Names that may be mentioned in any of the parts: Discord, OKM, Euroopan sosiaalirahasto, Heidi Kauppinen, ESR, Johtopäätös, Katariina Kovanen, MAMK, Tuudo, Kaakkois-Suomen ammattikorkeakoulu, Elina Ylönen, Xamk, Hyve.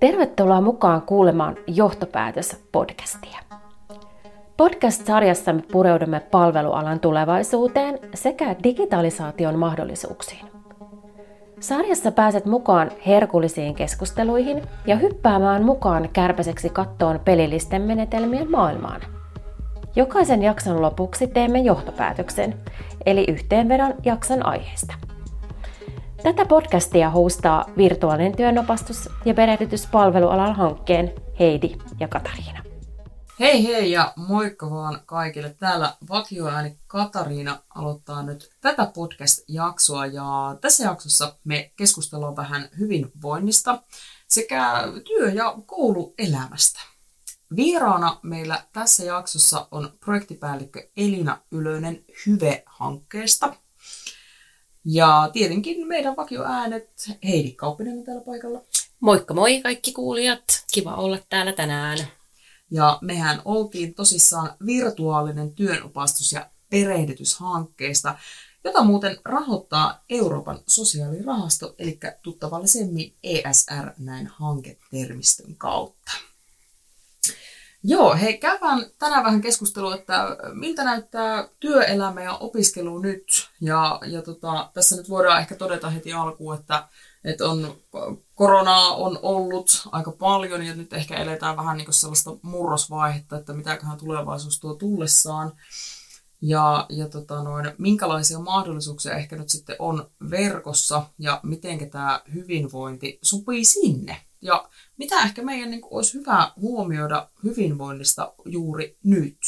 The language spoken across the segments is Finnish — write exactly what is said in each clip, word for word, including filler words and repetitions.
tervetuloa mukaan kuulemaan Johtopäätös-podcastia. Podcast-sarjassa me pureudumme palvelualan tulevaisuuteen sekä digitalisaation mahdollisuuksiin. Sarjassa pääset mukaan herkullisiin keskusteluihin ja hyppäämään mukaan kärpäseksi kattoon pelillisten menetelmien maailmaan. Jokaisen jakson lopuksi teemme johtopäätöksen, eli yhteenvedon jakson aiheesta. Tätä podcastia hostaa virtuaalinen työnopastus- ja perehdytyspalvelualan hankkeen Heidi ja Katariina. Hei hei ja moikka vaan kaikille. Täällä vakioääni Katariina aloittaa nyt tätä podcast-jaksoa ja tässä jaksossa me keskustellaan vähän hyvinvoinnista sekä työ- ja kouluelämästä. Vieraana meillä tässä jaksossa on projektipäällikkö Elina Ylönen Hyve-hankkeesta. Ja tietenkin meidän vakioäänet Heidi Kauppinen on täällä paikalla. Moikka moi kaikki kuulijat, kiva olla täällä tänään. Ja mehän oltiin tosissaan virtuaalinen työnopastus- ja perehdytyshankkeesta, jota muuten rahoittaa Euroopan sosiaalirahasto, eli tuttavallisemmin E S R näin hanketermistön kautta. Joo, hei, käydään tänään vähän keskustelua, että miltä näyttää työelämä ja opiskelu nyt. Ja, ja tota, tässä nyt voidaan ehkä todeta heti alkuun, että, että on, koronaa on ollut aika paljon ja nyt ehkä eletään vähän niin kuin sellaista murrosvaihetta, että mitäköhän tulevaisuus tuo tullessaan. Ja, ja tota noin, minkälaisia mahdollisuuksia ehkä nyt sitten on verkossa ja miten tämä hyvinvointi sopii sinne. Ja mitä ehkä meidän niin kuin, olisi hyvä huomioida hyvinvoinnista juuri nyt.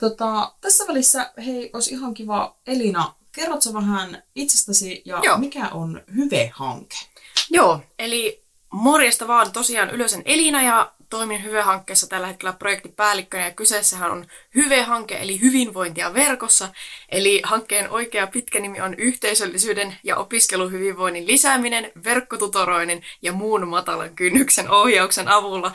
Tota, tässä välissä, hei, olisi ihan kiva, Elina, kerrotko vähän itsestäsi ja Joo. mikä on Hyve-hanke? Joo, eli morjesta vaan tosiaan Ylösen Elina ja toimin Hyve-hankkeessa tällä hetkellä projektipäällikkönä ja kyseessähän on Hyve-hanke eli hyvinvointia verkossa. Eli hankkeen oikea pitkä nimi on yhteisöllisyyden ja opiskeluhyvinvoinnin lisääminen, verkkotutoroinnin ja muun matalan kynnyksen ohjauksen avulla.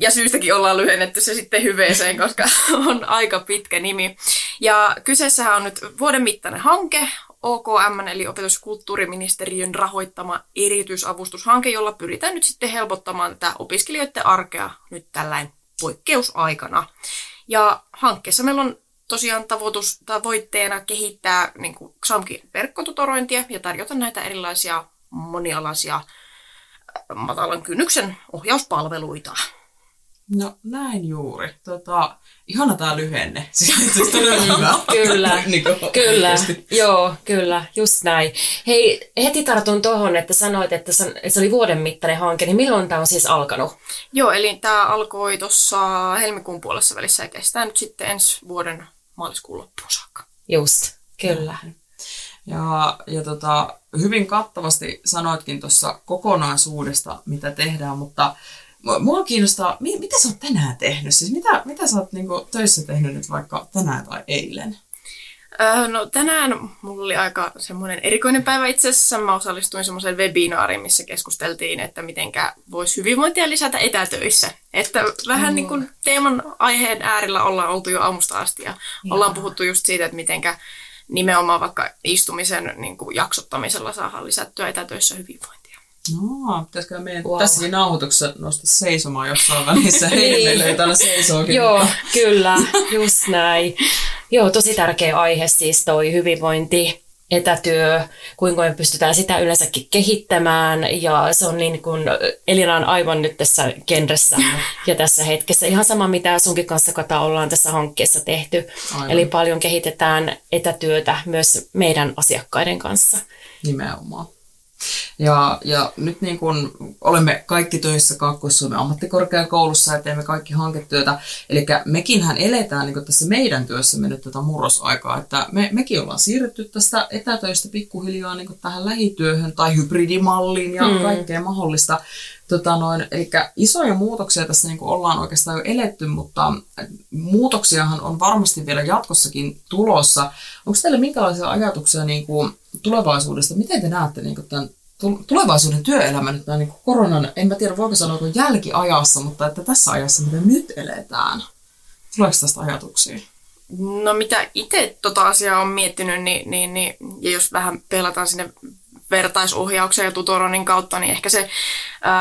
Ja syystäkin ollaan lyhennetty se sitten Hyveeseen, koska on aika pitkä nimi. Ja kyseessähän on nyt vuoden mittainen hanke. O K M eli opetus- ja kulttuuriministeriön rahoittama erityisavustushanke, jolla pyritään nyt sitten helpottamaan tätä opiskelijoiden arkea nyt tällainen poikkeusaikana. Ja hankkeessa meillä on tosiaan tavoitus, tavoitteena kehittää niin kuin Xamkin verkkotutorointia ja tarjota näitä erilaisia monialaisia matalan kynnyksen ohjauspalveluita. No näin juuri. Tota, ihana tämä lyhenne. Siis todella hyvä. Kyllä, niin kyllä. Joo, kyllä, just näin. Hei, heti tartun tuohon, että sanoit, että se oli vuoden mittainen hanke, niin milloin tämä on siis alkanut? Joo, eli tämä alkoi tuossa helmikuun puolessa välissä ja kestää nyt sitten ensi vuoden maaliskuun loppuun saakka. Just, kyllä. Ja, ja tota, hyvin kattavasti sanoitkin tuossa kokonaisuudesta, mitä tehdään, mutta mua kiinnostaa, mitä sä oot tänään tehnyt? Siis mitä, mitä sä oot niinku töissä tehnyt nyt vaikka tänään tai eilen? Öö, no tänään mulla oli aika semmoinen erikoinen päivä itse asiassa. Mä osallistuin semmoiseen webinaariin, missä keskusteltiin, että mitenkä voisi hyvinvointia lisätä etätöissä. Että vähän mm. niin kuin teeman aiheen äärellä ollaan oltu jo aamusta asti ja Jaa. ollaan puhuttu just siitä, että mitenkä nimenomaan vaikka istumisen niin kuin jaksottamisella saadaan lisättyä etätöissä hyvinvointia. No, pitäisikö meidän wow. tässäkin nauhoituksessa nostaa seisomaan jossain välissä? Hei, meillä ei täällä seisoakin. Joo, kyllä, just näin. Joo, tosi tärkeä aihe siis toi hyvinvointi, etätyö, kuinka me pystytään sitä yleensäkin kehittämään. Ja se on niin kuin, Elina on aivan nyt tässä genressä ja tässä hetkessä. Ihan sama mitä sunkin kanssa Kata ollaan tässä hankkeessa tehty. Aivan. Eli paljon kehitetään etätyötä myös meidän asiakkaiden kanssa. Nimenomaan. Ja, ja nyt niin kun olemme kaikki töissä Kaakkois-Suomen ammattikorkeakoulussa ja teemme kaikki hanketyötä. Eli mekinhän eletään niin kun tässä meidän työssämme nyt tätä murrosaikaa, että me, mekin ollaan siirrytty tästä etätöistä pikkuhiljaa niin kun tähän lähityöhön tai hybridimalliin ja hmm. kaikkea mahdollista. Tota noin, eli isoja muutoksia tässä niin kun ollaan oikeastaan jo eletty, mutta muutoksiahan on varmasti vielä jatkossakin tulossa. Onko teillä minkälaisia ajatuksia niin kun tulevaisuudesta? Miten te näette niin kun tämän tulevaisuuden työelämä nyt niin koronan, en mä tiedä voiko sanoa kuin jälkiajassa, mutta että tässä ajassa, mitä nyt eletään, tuleeko tästä ajatuksia? No mitä itse tota asiaa on miettinyt, niin, niin, niin, ja jos vähän pelataan sinne vertaisohjauksen ja tutoronin kautta, niin ehkä se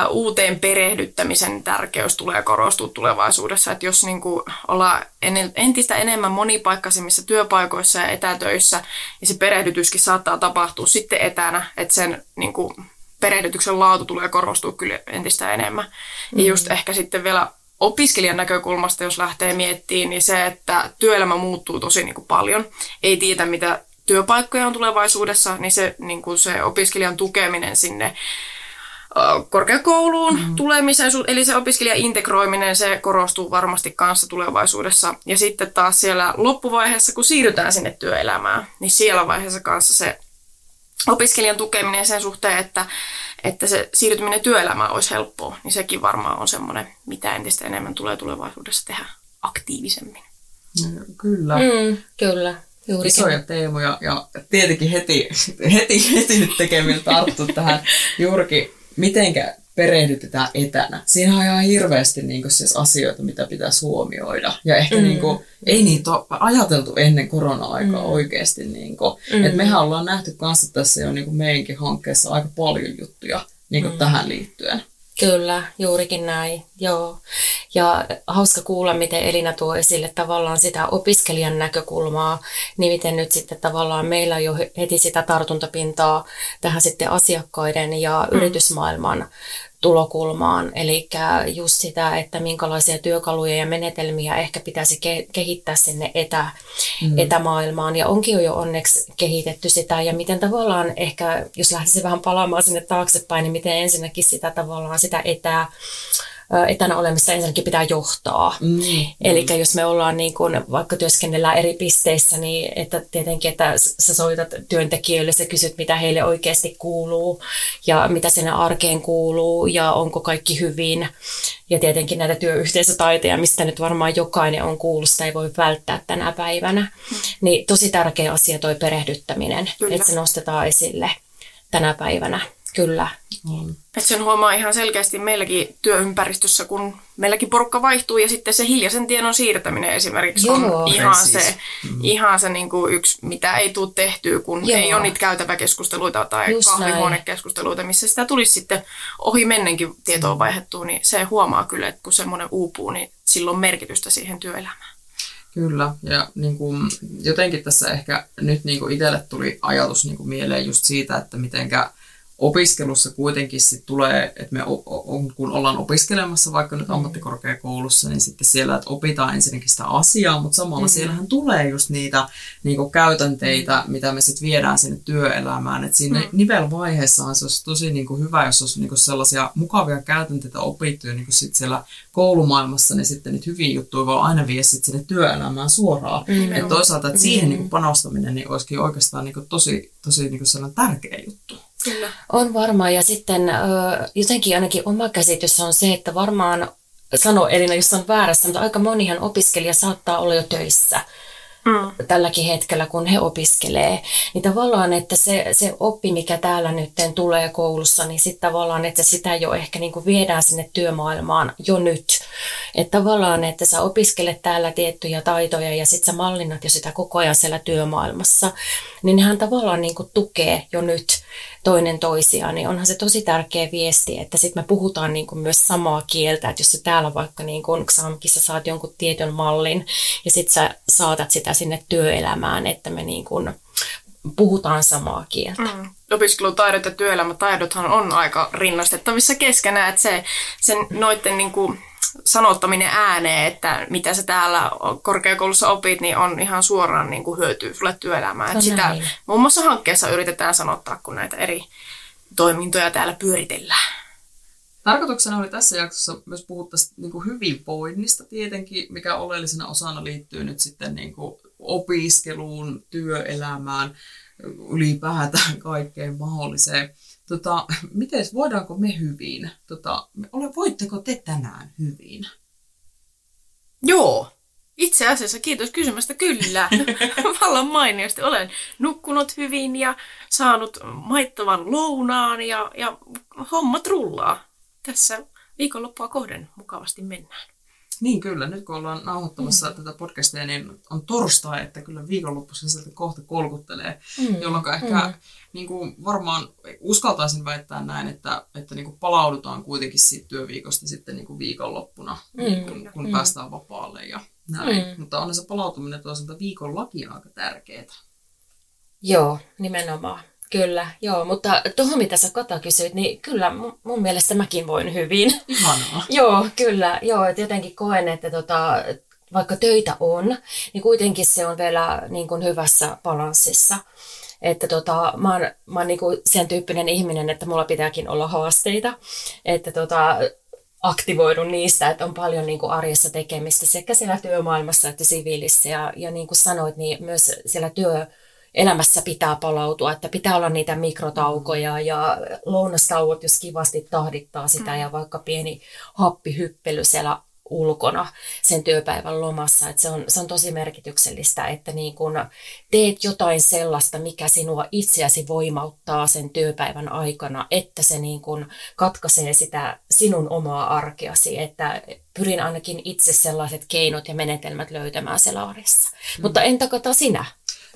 uuteen perehdyttämisen tärkeys tulee korostua tulevaisuudessa. Että jos niin kuin ollaan entistä enemmän monipaikkaisemmissa työpaikoissa ja etätöissä, niin se perehdytyskin saattaa tapahtua sitten etänä, että sen niin kuin perehdytyksen laatu tulee korostua kyllä entistä enemmän. Mm-hmm. Ja just ehkä sitten vielä opiskelijan näkökulmasta, jos lähtee miettimään, niin se, että työelämä muuttuu tosi niin kuin paljon. Ei tiedä, mitä työpaikkoja on tulevaisuudessa, niin se, niin kuin se opiskelijan tukeminen sinne korkeakouluun mm-hmm. tulemiseen, eli se opiskelijan integroiminen, se korostuu varmasti kanssa tulevaisuudessa. Ja sitten taas siellä loppuvaiheessa, kun siirrytään sinne työelämään, niin siellä vaiheessa kanssa se opiskelijan tukeminen sen suhteen, että, että se siirtyminen työelämään olisi helppoa, niin sekin varmaan on semmoinen, mitä entistä enemmän tulee tulevaisuudessa tehdä aktiivisemmin. No, kyllä. Mm, kyllä. Juurikin. Isoja teemoja ja tietenkin heti, heti, heti nyt tekemillä tarttu tähän juurikin, mitenkä perehdytetään etänä. Siinä on ihan hirveästi niin kuin, siis asioita, mitä pitäisi huomioida. Ja ehkä mm. niin kuin, ei niitä ole ajateltu ennen korona-aikaa mm. oikeasti. Niin kuin. Mm. Et mehän ollaan nähty kanssa tässä jo niin kuin meidänkin hankkeessa aika paljon juttuja niin kuin mm. tähän liittyen. Kyllä, juurikin näin. Joo. Ja hauska kuulla, miten Elina tuo esille tavallaan sitä opiskelijan näkökulmaa, niin miten nyt sitten tavallaan meillä on jo heti sitä tartuntapintaa tähän sitten asiakkaiden ja yritysmaailman tulokulmaan. Eli just sitä, että minkälaisia työkaluja ja menetelmiä ehkä pitäisi ke- kehittää sinne etä, mm. etämaailmaan. Ja onkin jo onneksi kehitetty sitä. Ja miten tavallaan ehkä, jos lähtisi vähän palaamaan sinne taaksepäin, niin miten ensinnäkin sitä tavallaan sitä etää, etänä olemista ensinnäkin pitää johtaa. Mm. Eli jos me ollaan niin kuin, vaikka työskennellään eri pisteissä, niin että tietenkin, että sä soitat työntekijöille, sä kysyt, mitä heille oikeasti kuuluu ja mitä sinne arkeen kuuluu ja onko kaikki hyvin. Ja tietenkin näitä työyhteisötaitoja, mistä nyt varmaan jokainen on kuullut, sitä ei voi välttää tänä päivänä. Mm. Niin tosi tärkeä asia toi perehdyttäminen, kyllä, että se nostetaan esille tänä päivänä. Kyllä. Mm. Et sen huomaa ihan selkeästi meilläkin työympäristössä, kun meilläkin porukka vaihtuu ja sitten se hiljaisen tiedon siirtäminen esimerkiksi on Joo, ihan, siis. se, mm. ihan se niin kuin yksi, mitä ei tule tehtyä, kun Joo. ei ole niitä käytäväkeskusteluita tai just kahvihuonekeskusteluita, missä sitä tulisi sitten ohi mennenkin tietoon vaihdettua, niin se huomaa kyllä, että kun semmoinen uupuu, niin sillä on merkitystä siihen työelämään. Kyllä, ja niin kuin, jotenkin tässä ehkä nyt niin kuin itselle tuli ajatus niin kuin mieleen just siitä, että mitenkä opiskelussa kuitenkin sit tulee, että me kun ollaan opiskelemassa vaikka nyt ammattikorkeakoulussa, niin sitten siellä että opitaan ensinnäkin sitä asiaa, mutta samalla mm. siellähän tulee just niitä niinku käytänteitä, mitä me sitten viedään sinne työelämään. Et siinä mm. nivelvaiheessahan se olisi tosi niinku hyvä, jos olisi niinku sellaisia mukavia käytänteitä opittuja niinku sit siellä koulumaailmassa, niin sitten niitä hyviä juttuja voi aina viedä sit sinne työelämään suoraan. Mm. Et toisaalta, että siihen mm. niinku panostaminen niin olisikin oikeastaan niinku tosi, tosi niinku sellainen tärkeä juttu. Kyllä. On varmaan, ja sitten jotenkin ainakin oma käsitys on se, että varmaan, sano Elina, jos on väärässä, mutta aika monihan opiskelija saattaa olla jo töissä mm. tälläkin hetkellä, kun he opiskelee. Niin tavallaan, että se, se oppi, mikä täällä nyt tulee koulussa, niin sitten tavallaan, että sitä jo ehkä niin kuin viedään sinne työmaailmaan jo nyt. Että tavallaan, että sä opiskelet täällä tiettyjä taitoja ja sitten sä mallinnat jo sitä koko ajan siellä työmaailmassa, niin nehän tavallaan niin kuin tukee jo nyt toinen toisiaan, niin onhan se tosi tärkeä viesti, että sitten me puhutaan niin kuin myös samaa kieltä, että jos sä täällä vaikka niin kuin Xamkissa saat jonkun tietyn mallin ja sitten sä saatat sitä sinne työelämään, että me niin kuin puhutaan samaa kieltä. Mm. Opiskelutaidot ja työelämätaidothan on aika rinnastettavissa keskenään, että se, sen noitten niin kuin sanottaminen ääneen, että mitä sä täällä korkeakoulussa opit, niin on ihan suoraan niin kuin hyötyy sulle työelämään. No sitä muun muassa hankkeessa yritetään sanottaa, kun näitä eri toimintoja täällä pyöritellään. Tarkoituksena oli tässä jaksossa myös puhua tästä niin kuin hyvinvoinnista tietenkin, mikä oleellisena osana liittyy nyt sitten niin kuin opiskeluun, työelämään, ylipäätään kaikkeen mahdolliseen. Tota, miten voidaanko me hyvin? Tota, voitteko te tänään hyvin? Joo, itse asiassa kiitos kysymästä, kyllä. Vallan mainiosti olen nukkunut hyvin ja saanut maittavan lounaan ja, ja hommat rullaa. Tässä viikonloppua kohden mukavasti mennään. Niin kyllä, nyt kun ollaan nauhoittamassa mm. tätä podcastia, niin on torstai, että kyllä viikonloppuisin sieltä kohta kolkuttelee, mm. jolloin ehkä mm. niin kuin varmaan uskaltaisin väittää näin, että, että niin kuin palaudutaan kuitenkin siitä työviikosta sitten niin kuin viikonloppuna, mm. niin kuin, kun mm. päästään vapaalle ja näin. Mm. Mutta on se palautuminen toisaalta viikonlakin aika tärkeää. Joo, nimenomaan. Kyllä, joo, mutta tuohon mitä sä Kata kysyit, niin kyllä mun mielestä mäkin voin hyvin. Ihanaa. Joo, kyllä, joo, että jotenkin koen, että tota, vaikka töitä on, niin kuitenkin se on vielä niin kuin hyvässä balanssissa. Että tota, mä oon, mä oon niin kuin sen tyyppinen ihminen, että mulla pitääkin olla haasteita, että tota, aktivoidun niistä, että on paljon niin kuin arjessa tekemistä sekä siellä työmaailmassa että siviilissä ja, ja niin kuin sanoit, niin myös siellä työ elämässä pitää palautua, että pitää olla niitä mikrotaukoja ja lounastauot, jos kivasti tahdittaa sitä ja vaikka pieni happihyppely siellä ulkona sen työpäivän lomassa. Että se on, se on tosi merkityksellistä, että niin kun teet jotain sellaista, mikä sinua itseäsi voimauttaa sen työpäivän aikana, että se niin kun katkaisee sitä sinun omaa arkeasi, että pyrin ainakin itse sellaiset keinot ja menetelmät löytämään siellä arjessa. Mm. Mutta entä Kata sinä?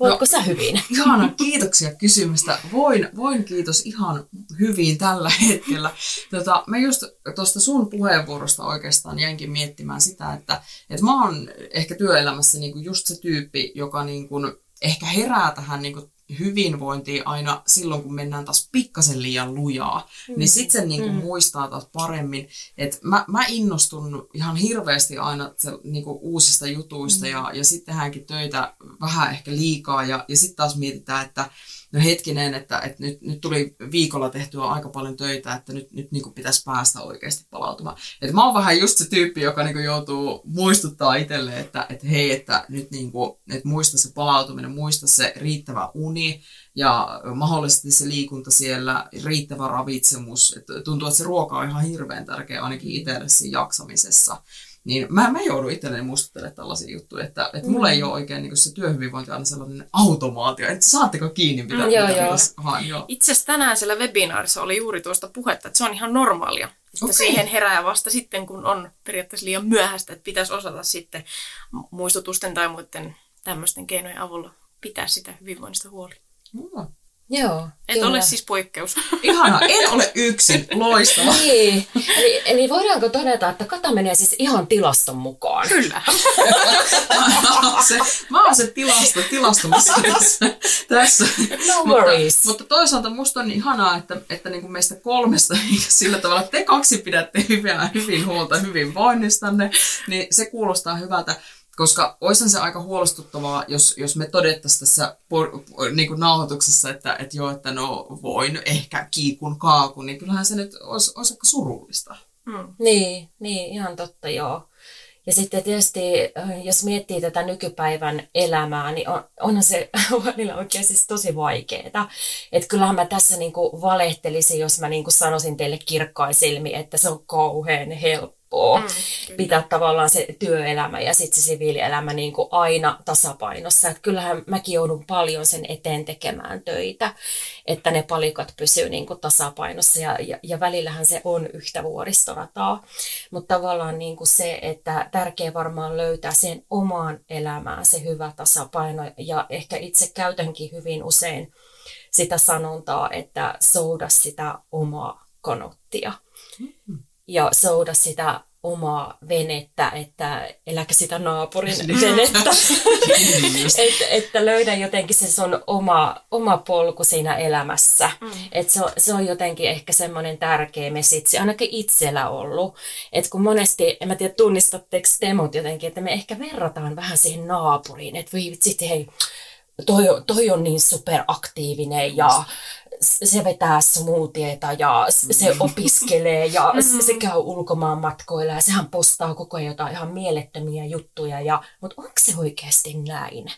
Voitko no, sä hyvin? Ihana, kiitoksia kysymystä. Voin, voin kiitos ihan hyvin tällä hetkellä. Tota, mä just tuosta sun puheenvuorosta oikeastaan jäinkin miettimään sitä, että et mä oon ehkä työelämässä niinku just se tyyppi, joka niinku ehkä herää tähän niinku hyvinvointiin aina silloin, kun mennään taas pikkasen liian lujaa. Mm. Niin sit sen niinku mm. muistaa taas paremmin. Et mä, mä innostun ihan hirveästi aina se, niinku uusista jutuista mm. ja, ja sit tehdäänkin töitä vähän ehkä liikaa ja, ja sit taas mietitään, että no hetkinen, että, että nyt, nyt tuli viikolla tehtyä aika paljon töitä, että nyt, nyt niin kuin pitäisi päästä oikeasti palautumaan. Et mä oon vähän just se tyyppi, joka niin kuin joutuu muistuttaa itselle, että, että hei, että nyt niin kuin, että muista se palautuminen, muista se riittävä uni ja mahdollisesti se liikunta siellä, riittävä ravitsemus. Et tuntuu, että se ruoka on ihan hirveän tärkeä ainakin itselle siinä jaksamisessa. Niin mä, mä joudun itselleni muistuttelemaan tällaisia juttuja, että, että mulla mm. ei ole oikein niin se työhyvinvointi aina sellainen automaatio, että saatteko kiinni mitä, mm, joo, mitä joo. Vaan, joo. Itse asiassa tänään siellä webinaarissa oli juuri tuosta puhetta, että se on ihan normaalia, että okay. siihen herää vasta sitten, kun on periaatteessa liian myöhäistä, että pitäisi osata sitten muistutusten tai muiden tämmöisten keinojen avulla pitää sitä hyvinvoinnista huoli. Mm. Joo, Et kyllä. ole siis poikkeus. Ihana, en ole yksin. Loistava. Niin. Eli, eli voidaanko todeta, että Kata menee siis ihan tilaston mukaan? Kyllä. se, mä oon se tilasto, tilasto tässä. No worries. Mutta, mutta toisaalta musta on ihanaa, että, että niin kuin meistä kolmesta sillä tavalla, että te kaksi pidätte hyvää, hyvin huolta hyvinvoinnistanne, niin se kuulostaa hyvältä. Koska oishan se aika huolestuttavaa, jos, jos me todettaisiin tässä por, por, niin kuin nauhoituksessa, että, että joo, että no voin, ehkä kiikun kaakun, niin kyllähän se nyt olisi, olisi aika surullista. Mm. Niin, niin, ihan totta joo. Ja sitten tietysti, jos miettii tätä nykypäivän elämää, niin on, onhan se välillä oikein siis tosi vaikeaa. Että kyllähän mä tässä niinku valehtelisin, jos mä niinku sanoisin teille kirkkain silmiin, että se on kauhean helppo. Mm, pitää tavallaan se työelämä ja sitten se siviilielämä niin kuin aina tasapainossa. Et kyllähän mäkin joudun paljon sen eteen tekemään töitä, että ne palikat pysyy niin kuin tasapainossa ja, ja, ja välillähän se on yhtä vuoristorataa. Mutta tavallaan niin kuin se, että tärkeä varmaan löytää sen omaan elämään se hyvä tasapaino ja ehkä itse käytänkin hyvin usein sitä sanontaa, että souda sitä omaa konottia. Mm. Ja souda sitä omaa venettä, että eläkä sitä naapurin venettä. että et löydä jotenkin se sun oma, oma polku siinä elämässä. Mm. Että se, se on jotenkin ehkä semmoinen tärkeä message, ainakin itsellä ollut. Että kun monesti, en mä tiedä tunnistatteko te mut jotenkin, että me ehkä verrataan vähän siihen naapuriin. Että sitten hei, toi, toi on niin superaktiivinen ja... se vetää smoothieta ja se opiskelee ja se käy ulkomaan matkoilla ja sehän postaa koko ajan jotain ihan mielettömiä juttuja. Ja, mutta onko se oikeasti näin?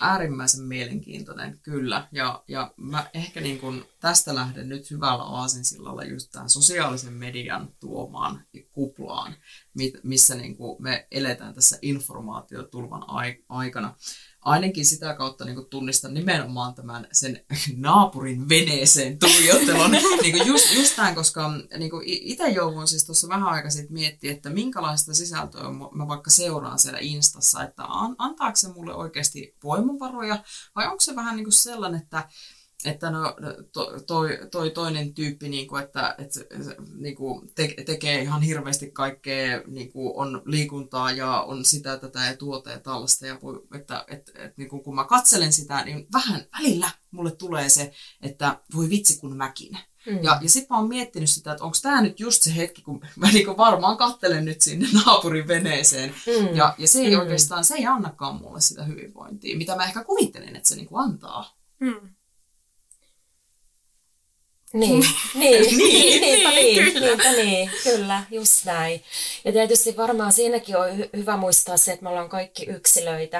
Äärimmäisen mielenkiintoinen, kyllä. Ja, ja mä ehkä niin kun tästä lähden nyt hyvällä aasinsillalla just tämän sosiaalisen median tuomaan kuplaan, missä niin kun me eletään tässä informaatiotulvan aikana. ainakin sitä kautta niin kuin tunnistan nimenomaan tämän sen naapurin veneeseen tuijottelun. niin kuin just, just tämän, koska niin kuin itse jouduin siis tuossa vähän aikaa sitten miettimään, että minkälaista sisältöä mä vaikka seuraan siellä Instassa, että antaako se mulle oikeasti voimavaroja vai onko se vähän niin kuin sellainen, että että no, toi, toi toinen tyyppi, niin kuin, että, että niin kuin te, tekee ihan hirveästi kaikkea, niin kuin on liikuntaa ja on sitä, tätä ja tuota ja tällaista. Ja että, että, että, niin kuin, kun mä katselen sitä, niin vähän välillä mulle tulee se, että voi vitsi kun mäkin. Mm. Ja, ja sitten mä oon miettinyt sitä, että onko tämä nyt just se hetki, kun mä niinku varmaan katselen nyt sinne naapurin veneeseen. Mm. Ja, ja se ei mm. oikeastaan, se ei annakaan mulle sitä hyvinvointia, mitä mä ehkä kuvittelen, että se niinku antaa. Mm. Niin, niin, niin, niinpä niin, kyllä. niinpä niin, kyllä, just näin. Ja tietysti varmaan siinäkin on hy- hyvä muistaa se, että me ollaan kaikki yksilöitä,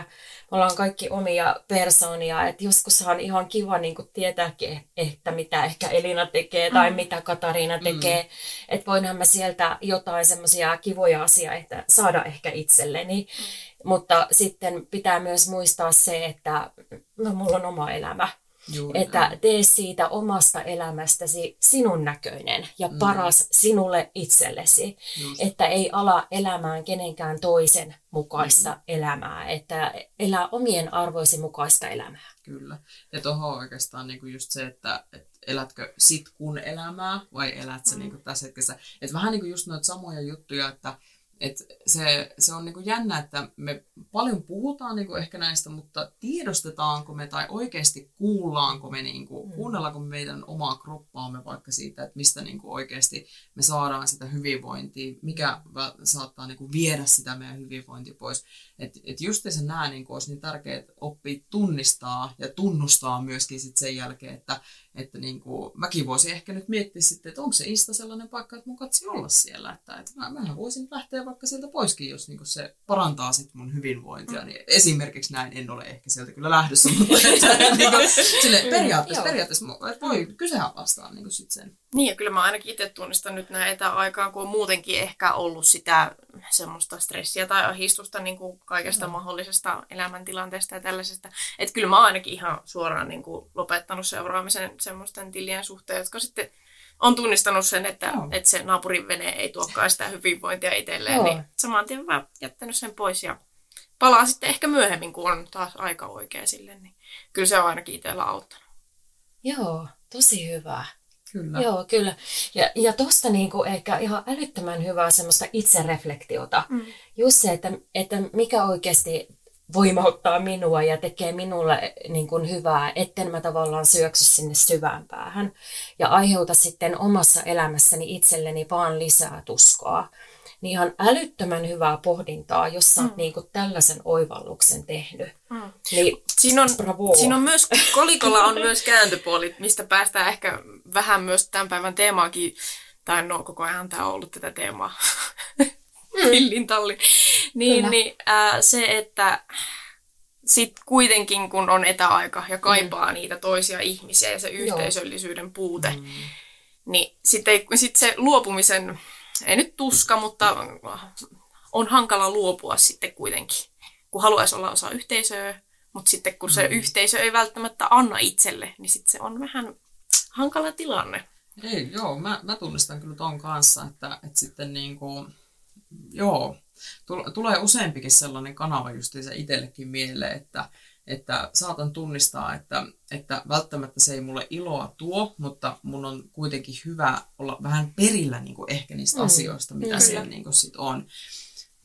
me ollaan kaikki omia persoonia, että joskushan on ihan kiva niin kuin tietääkin, että mitä ehkä Elina tekee tai mm. mitä Katariina tekee, mm. että voinhan mä sieltä jotain semmoisia kivoja asioita saada ehkä itselleni, mm. mutta sitten pitää myös muistaa se, että no, mulla on oma elämä. Juuri. Että tee siitä omasta elämästäsi sinun näköinen ja paras mm. sinulle itsellesi. Just. Että ei ala elämään kenenkään toisen mukaista mm. elämää, että elää omien arvoisi mukaista elämää. Kyllä. Ja tuohon oikeastaan niinku just se, että et elätkö sit kun elämää vai elät sä mm. niinku tässä hetkessä. Että vähän niinku just noita samoja juttuja, että et se, se on niinku jännä, että me paljon puhutaan niinku ehkä näistä, mutta tiedostetaanko me tai oikeasti kuullaanko me, niinku, mm. kuunnellaanko me meidän omaa kroppaamme vaikka siitä, että mistä niinku oikeasti me saadaan sitä hyvinvointia, mikä saattaa niinku viedä sitä meidän hyvinvointia pois. Että et just se nää niinku olisi niin tärkeää oppia tunnistaa ja tunnustaa myöskin sit sen jälkeen, että Että niin kuin, mäkin voisin ehkä nyt miettiä sitten, että onko se Insta sellainen paikka, että mun katsi olla siellä. Että, että mä, mähän voisin lähteä vaikka sieltä poiskin, jos niin kuin se parantaa sitten mun hyvinvointia. Niin esimerkiksi näin en ole ehkä sieltä kyllä lähdössä, mutta että, niin kuin, sille, periaatteessa, periaatteessa että voi kysehän vastaan niin kuin sit sen. Niin ja kyllä mä ainakin itse tunnistan nyt näin etäaikaan, kun on muutenkin ehkä ollut sitä semmoista stressiä tai ahdistusta niin kuin kaikesta no. mahdollisesta elämäntilanteesta ja tällaisesta. Että kyllä mä ainakin ihan suoraan niin kuin lopettanut seuraamisen semmoisten tilien suhteen, jotka sitten on tunnistanut sen, että, no. että se naapurin vene ei tuokaan sitä hyvinvointia itselleen. No. Niin saman tien mä jättänyt sen pois ja palaan sitten ehkä myöhemmin, kun on taas aika oikein sille. Niin kyllä se on ainakin itsellä auttanut. Joo, tosi hyvä. Kyllä. Joo, kyllä. Ja, ja tuosta niinku ehkä ihan älyttömän hyvää semmoista itsereflektiota. Mm. Just se, että, että mikä oikeasti voimauttaa minua ja tekee minulle niin kuin hyvää, etten mä tavallaan syöksy sinne syvään päähän. Ja aiheuta sitten omassa elämässäni itselleni vaan lisää tuskaa. Niin ihan älyttömän hyvää pohdintaa, jos sä oot mm. niin kuin tällaisen oivalluksen tehnyt. Mm. Niin, siinä, on, siinä on myös, kolikolla on myös kääntöpuolit, mistä päästään ehkä vähän myös tämän päivän teemaakin, tai no koko ajan tämä on ollut tätä teemaa, pillin talli. Niin, niin äh, se, että sit kuitenkin kun on etäaika ja kaipaa mm. niitä toisia ihmisiä ja se yhteisöllisyyden puute, mm. niin sitten sit se luopumisen... Ei nyt tuska, mutta on hankala luopua sitten kuitenkin, kun haluaisi olla osa yhteisöä, mutta sitten kun se mm. yhteisö ei välttämättä anna itselle, niin sitten se on vähän hankala tilanne. Ei, joo, mä, mä tunnistan kyllä ton kanssa, että, että sitten niin kuin, joo, tulee useampikin sellainen kanava justiinsa itsellekin mieleen, että Että saatan tunnistaa, että, että välttämättä se ei mulle iloa tuo, mutta mun on kuitenkin hyvä olla vähän perillä niin kuin ehkä niistä mm, asioista, mitä kyllä. siellä niin kuin sit on.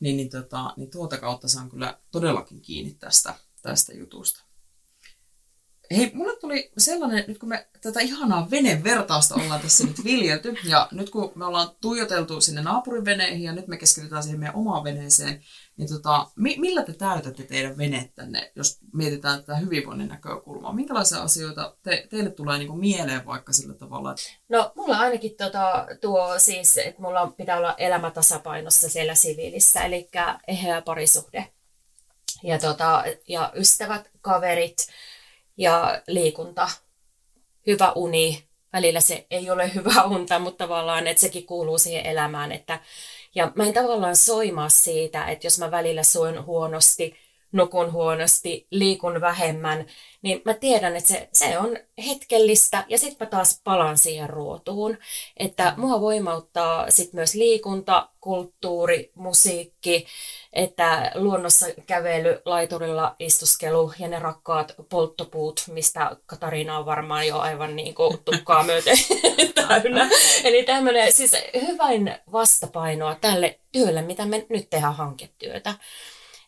Niin, niin, tota, niin tuota kautta saan kyllä todellakin kiinni tästä, tästä jutusta. Hei, mulle tuli sellainen, nyt kun me tätä ihanaa venevertausta ollaan tässä nyt viljelty, ja nyt kun me ollaan tuijoteltu sinne naapuriveneihin, ja nyt me keskitytään siihen meidän omaan veneeseen, niin tota, mi- millä te täytätte teidän venettänne, jos mietitään tätä hyvinvoinnin näkökulmaa? Minkälaisia asioita te- teille tulee niinku mieleen vaikka sillä tavalla? Että... No, mulla ainakin tota, tuo siis, että mulla pitää olla elämä tasapainossa siellä siviilissä, eli eheä parisuhde, ja, tota, ja ystävät, kaverit, ja liikunta, hyvä uni, välillä se ei ole hyvä unta, mutta tavallaan, että sekin kuuluu siihen elämään. Että, ja mä en tavallaan soimaa siitä, että jos mä välillä soin huonosti, nukun huonosti, liikun vähemmän, niin mä tiedän, että se, se on hetkellistä ja sitten mä taas palaan siihen ruotuun. Että mua voimauttaa sitten myös liikunta, kulttuuri, musiikki, että luonnossa kävely, laiturilla istuskelu ja ne rakkaat polttopuut, mistä Katariina on varmaan jo aivan niin kuin tukkaa myöten täynnä. Eli tämmöinen siis hyvän vastapainoa tälle työlle, mitä me nyt tehdään hanketyötä.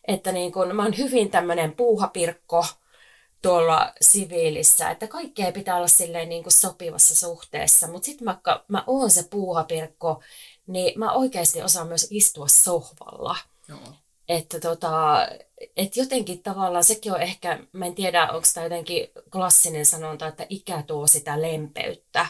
Että niin kun, mä oon hyvin tämmöinen puuhapirkko tuolla siviilissä, että kaikkea pitää olla silleen niin kun sopivassa suhteessa. Mutta sitten vaikka mä oon se puuhapirkko, niin mä oikeasti osaan myös istua sohvalla. No. Että tota, et jotenkin tavallaan sekin on ehkä, mä en tiedä onko tämä jotenkin klassinen sanonta, että ikä tuo sitä lempeyttä.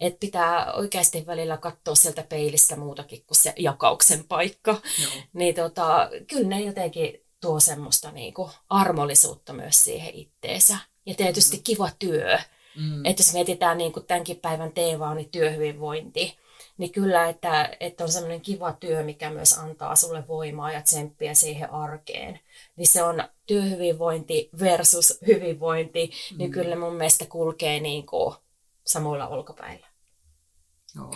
Että pitää oikeasti välillä katsoa sieltä peilistä muutakin kuin se jakauksen paikka. Joo. Niin tota, kyllä ne jotenkin tuo semmoista niinku armollisuutta myös siihen itteensä. Ja tietysti mm. kiva työ. Mm. Että jos mietitään niinku tämänkin päivän teemaa, niin työhyvinvointi. Niin kyllä, että, että on semmoinen kiva työ, mikä myös antaa sulle voimaa ja tsemppiä siihen arkeen. Niin se on työhyvinvointi versus hyvinvointi. Mm. Niin kyllä mun mielestä kulkee niinku samoilla olkapäillä. Joo,